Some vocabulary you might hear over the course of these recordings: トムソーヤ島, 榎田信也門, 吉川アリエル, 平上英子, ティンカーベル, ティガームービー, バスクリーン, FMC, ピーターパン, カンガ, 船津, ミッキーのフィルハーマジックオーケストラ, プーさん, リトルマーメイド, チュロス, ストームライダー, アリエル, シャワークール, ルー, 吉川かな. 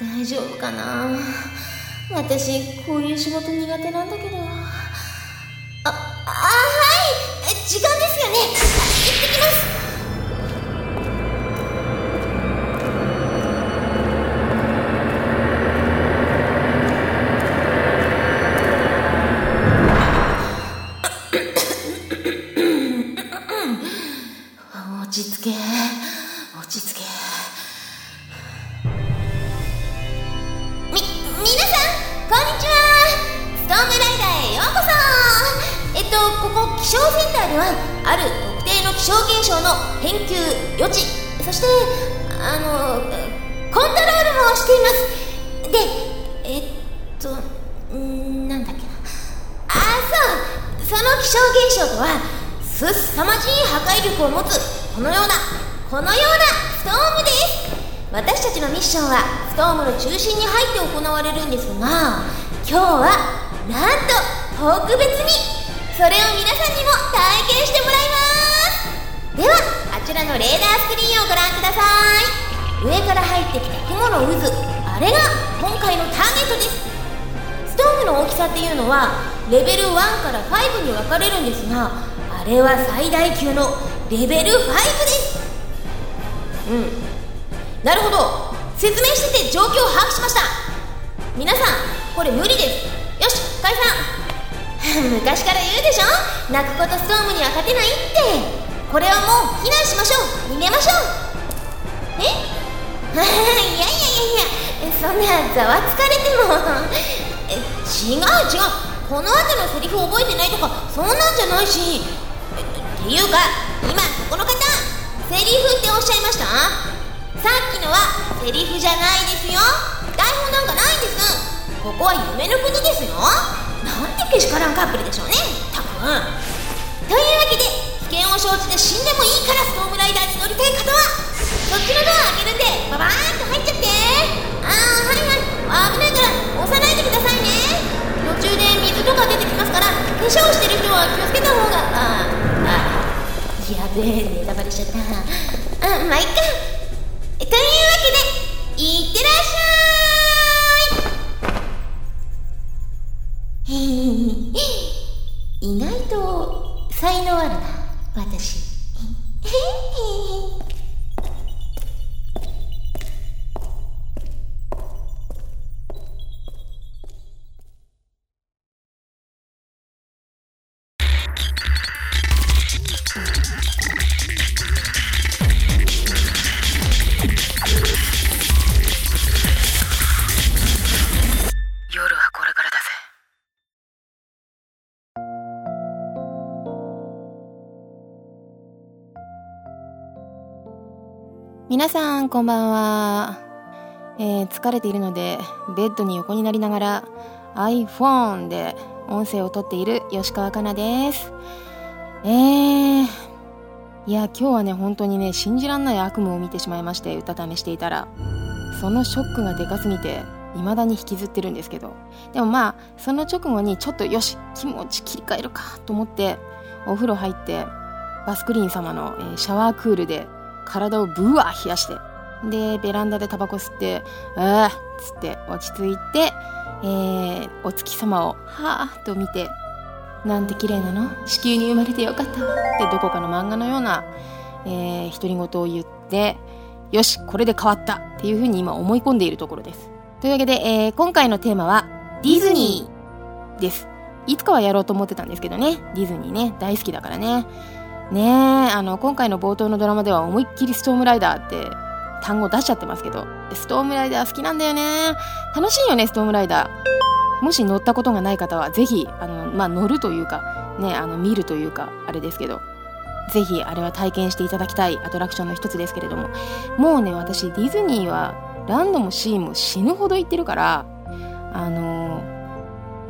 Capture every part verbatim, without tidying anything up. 大丈夫かな。私こういう仕事苦手なんだけど。あ、あ、はい、時間ですよね。行ってきます。落ち着け、落ち着け。み、皆さん、こんにちは。ストームライダーへようこそ。えっと、ここ気象センターでは、ある特定の気象現象の研究、予知、そして、あの、コントロールもしています。で、えっと、なんだっけな。あ、そう、その気象現象とは、すさまじい破壊力を持つ、このような、このようなストームです。私たちのミッションはストームの中心に入って行われるんですが、今日はなんと特別にそれを皆さんにも体験してもらいます。では、あちらのレーダースクリーンをご覧ください。上から入ってきた雲の渦、あれが今回のターゲットです。ストームの大きさっていうのはレベルワンからファイブに分かれるんですが、あれは最大級のレベルファイブです。うん、なるほど。説明してて状況を把握しました。皆さん、これ無理です。よし、解散。昔から言うでしょ、泣くことストームには勝てないって。これはもう避難しましょう、逃げましょう。えいやいやいやいや、そんなざわつかれてもえ違う違う、この後のセリフを覚えてないとかそんなんじゃないし。っていうか、今この方、セリフっておっしゃいました？さっきのはセリフじゃないですよ。台本なんかないんです。ここは夢の国ですよ。なんてけしからんカップルでしょうね、たぶん。というわけで、危険を承知で死んでもいいからストームライダーに乗りたい方はそっちのドアを開けるんでババーンと入っちゃって。あー、はいはい、危ないから押さないでくださいね。途中で水とか出てきますから、化粧してる人は気をつけた方が。ああ、やべえ、ネタバレしちゃった。あ、まあいっか。というわけで、いってらっしゃーい。意外と才能あるな、私。皆さん、こんばんは。えー、疲れているのでベッドに横になりながら iPhone で音声を撮っている吉川かなです。えー、いや今日はね、本当にね、信じらんない悪夢を見てしまいまして、うたた寝していたらそのショックがでかすぎて未だに引きずってるんですけど、でもまあその直後にちょっとよし、気持ち切り替えるかと思ってお風呂入って、バスクリーン様の、えー、シャワークールで体をブワー冷やして、でベランダでタバコ吸って、あーっつって落ち着いて、えー、お月様をはーっと見て、なんて綺麗なの、地球に生まれてよかったわってどこかの漫画のような、えー、独り言を言って、よしこれで変わったっていう風に今思い込んでいるところです。というわけで、えー、今回のテーマはディズニーです。いつかはやろうと思ってたんですけどね、ディズニーね、大好きだからね。ねえ、あの今回の冒頭のドラマでは思いっきりストームライダーって単語出しちゃってますけど、ストームライダー好きなんだよね。楽しいよね、ストームライダー。もし乗ったことがない方はぜひ、あの、まあ、乗るというかね、あの見るというかあれですけど、ぜひあれは体験していただきたいアトラクションの一つですけれども、もうね、私ディズニーはランドもシーも死ぬほど行ってるから、あの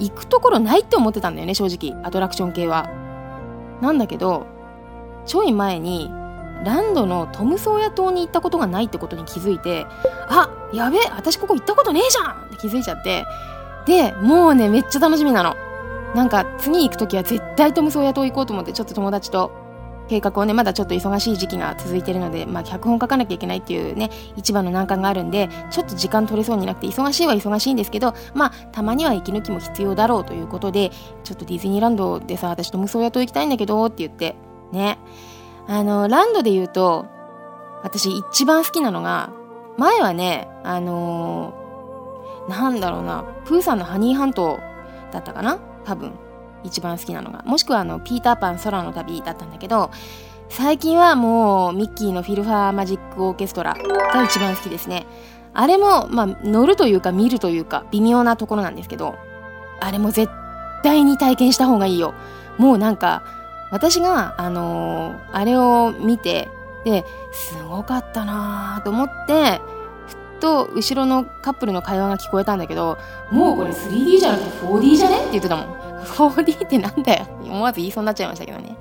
行くところないって思ってたんだよね、正直アトラクション系は。なんだけどちょい前にランドのトムソーヤ島に行ったことがないってことに気づいて、あ、やべえ、私ここ行ったことねえじゃんって気づいちゃって、でもうね、めっちゃ楽しみなの。なんか次行くときは絶対トムソーヤ島行こうと思って、ちょっと友達と計画をねまだちょっと忙しい時期が続いているので、まあ、脚本書かなきゃいけないっていうね一番の難関があるんで、ちょっと時間取れそうになくて、忙しいは忙しいんですけど、まあたまには息抜きも必要だろうということで、ちょっとディズニーランドでさ、私と無双雇い行きたいんだけどって言ってね、あのランドで言うと私一番好きなのが、前はねあのー、なんだろうなプーさんのハニーハントだったかな、多分一番好きなのが、もしくはあのピーターパン空の旅だったんだけど、最近はもうミッキーのフィルハーマジックオーケストラが一番好きですね。あれもまあ乗るというか見るというか微妙なところなんですけど、あれも絶対に体験した方がいいよ。もうなんか私があのー、あれを見てですごかったなと思ってふっと後ろのカップルの会話が聞こえたんだけど、もうこれ スリーディー じゃなくて フォーディー じゃねって言ってたもん。 フォーディー ってなんだよ思わず言いそうになっちゃいましたけどね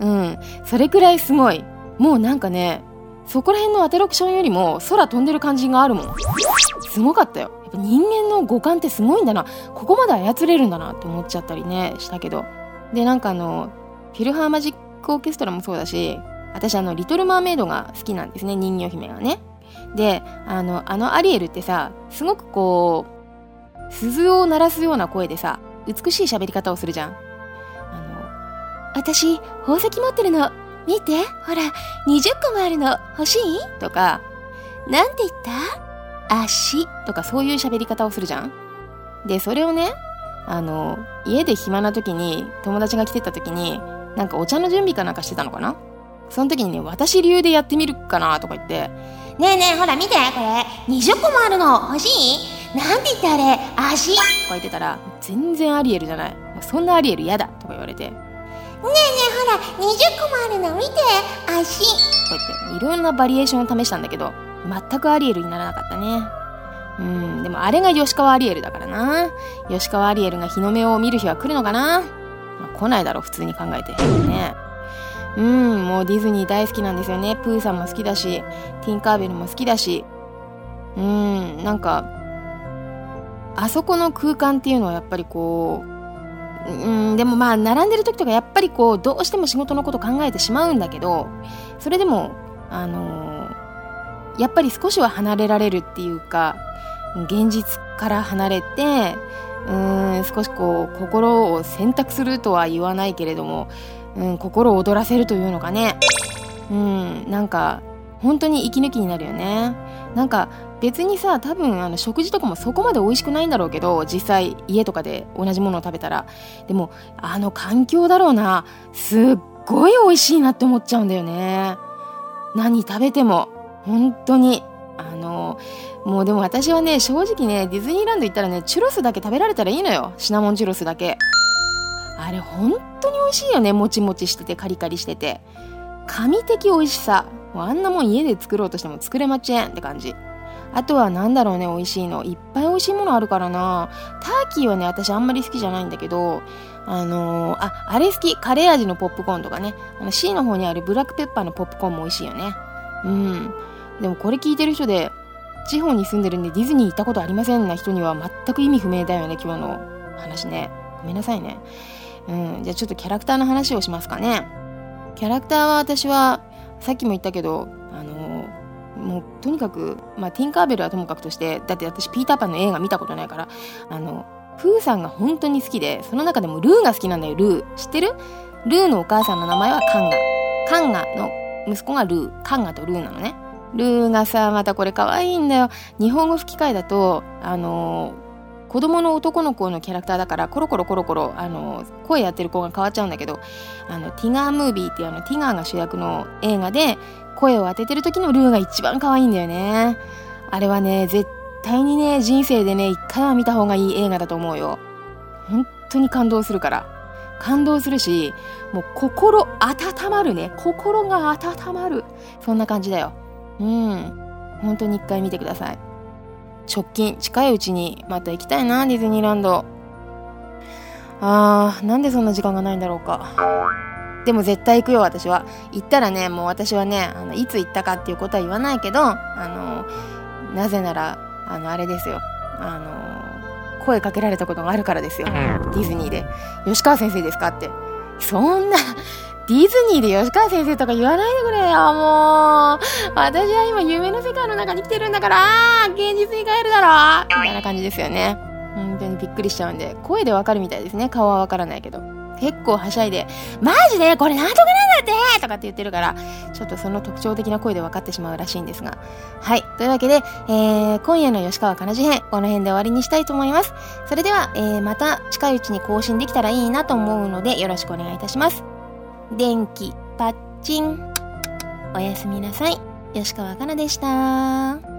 うん、それくらいすごい。もうなんかね、そこら辺のアトラクションよりも空飛んでる感じがあるもん。すごかったよ。やっぱ人間の五感ってすごいんだな、ここまで操れるんだなって思っちゃったりねしたけど。でなんかあのフィルハーマジックオーケストラもそうだし、私あのリトルマーメイドが好きなんですね、人魚姫がね。であのあのアリエルってさ、すごくこう鈴を鳴らすような声でさ、美しい喋り方をするじゃん。あの私宝石持ってるの見て、ほらにじゅっこもあるの、欲しい？とか、なんて言った？足とか、そういう喋り方をするじゃん。でそれをねあの家で暇な時に友達が来てた時に、なんかお茶の準備かなんかしてたのかな、その時にね、私流でやってみるかなとか言って、ねえねえほら見てこれにじゅっこもあるの、欲しい？なんて言ってあれ、足？とか言ってたら、全然アリエルじゃない、そんなアリエル嫌だとか言われて、ねえねえほらにじゅっこもあるの見て、足？とか言って、いろんなバリエーションを試したんだけど、全くアリエルにならなかったね。うん、でもあれが吉川アリエルだからな。吉川アリエルが日の目を見る日は来るのかな、まあ、来ないだろう普通に考えてね。うん、もうディズニー大好きなんですよね。プーさんも好きだし、ティンカーベルも好きだし、うん、なんかあそこの空間っていうのはやっぱりこう、うん、でもまあ並んでる時とかやっぱりこうどうしても仕事のこと考えてしまうんだけど、それでもあのー、やっぱり少しは離れられるっていうか、現実から離れて、うーん、少しこう心を選択するとは言わないけれども、うん、心を躍らせるというのかね、うん、なんか本当に息抜きになるよね。なんか別にさ、多分あの食事とかもそこまで美味しくないんだろうけど、実際家とかで同じものを食べたら、でもあの環境だろうな、すっごい美味しいなって思っちゃうんだよね。何食べても本当にあのもう、でも私はね正直ね、ディズニーランド行ったらね、チュロスだけ食べられたらいいのよ、シナモンチュロスだけ。あれ本当に美味しいよね、もちもちしててカリカリしてて、神的美味しさ。もうあんなもん家で作ろうとしても作れまちぇんって感じ。あとはなんだろうね、美味しいのいっぱい美味しいものあるからな。ターキーはね私あんまり好きじゃないんだけど、あのー、ああれ好き、カレー味のポップコーンとかね、あの C の方にあるブラックペッパーのポップコーンも美味しいよね。うん、でもこれ聞いてる人で地方に住んでるんでディズニー行ったことありませんな人には全く意味不明だよね、今日の話ね、ごめんなさいね。うん、じゃあちょっとキャラクターの話をしますかね。キャラクターは私はさっきも言ったけど、あのー、もうとにかく、まあ、ティンカーベルはともかくとして、だって私ピーターパンの映画見たことないから、あのプーさんが本当に好きで、その中でもルーが好きなんだよ。ルー知ってる？ルーのお母さんの名前はカンガ、カンガの息子がルー、カンガとルーなのね。ルーがさ、またこれ可愛いんだよ。日本語吹き替えだとあのー子供の男の子のキャラクターだから、コロコロコロコロあの声やってる子が変わっちゃうんだけど、あのティガームービーっていうあのティガーが主役の映画で声を当ててる時のルーが一番可愛いんだよね。あれはね絶対にね人生でね一回は見た方がいい映画だと思うよ。本当に感動するから、感動するし、もう心温まるね、心が温まる、そんな感じだよ。うん、本当に一回見てください。直近近いうちにまた行きたいな、ディズニーランド。あー、なんでそんな時間がないんだろうか。でも絶対行くよ私は。行ったらね、もう私はねあのいつ行ったかっていうことは言わないけど、あのなぜならあのあれですよ、あの声かけられたことがあるからですよ、ディズニーで。吉川先生ですかって、そんなディズニーで吉川先生とか言わないでくれよ。もう私は今夢の世界の中に来てるんだから、現実に帰るだろみたいな感じですよね。本当にびっくりしちゃうんで、声でわかるみたいですね。顔はわからないけど、結構はしゃいでマジでこれなんとかなんだってとかって言ってるから、ちょっとその特徴的な声で分かってしまうらしいんですが、はい、というわけで、えー、今夜の吉川かなじ編、この辺で終わりにしたいと思います。それでは、えー、また近いうちに更新できたらいいなと思うので、よろしくお願いいたします。電気パッチン、おやすみなさい。吉川かなでした。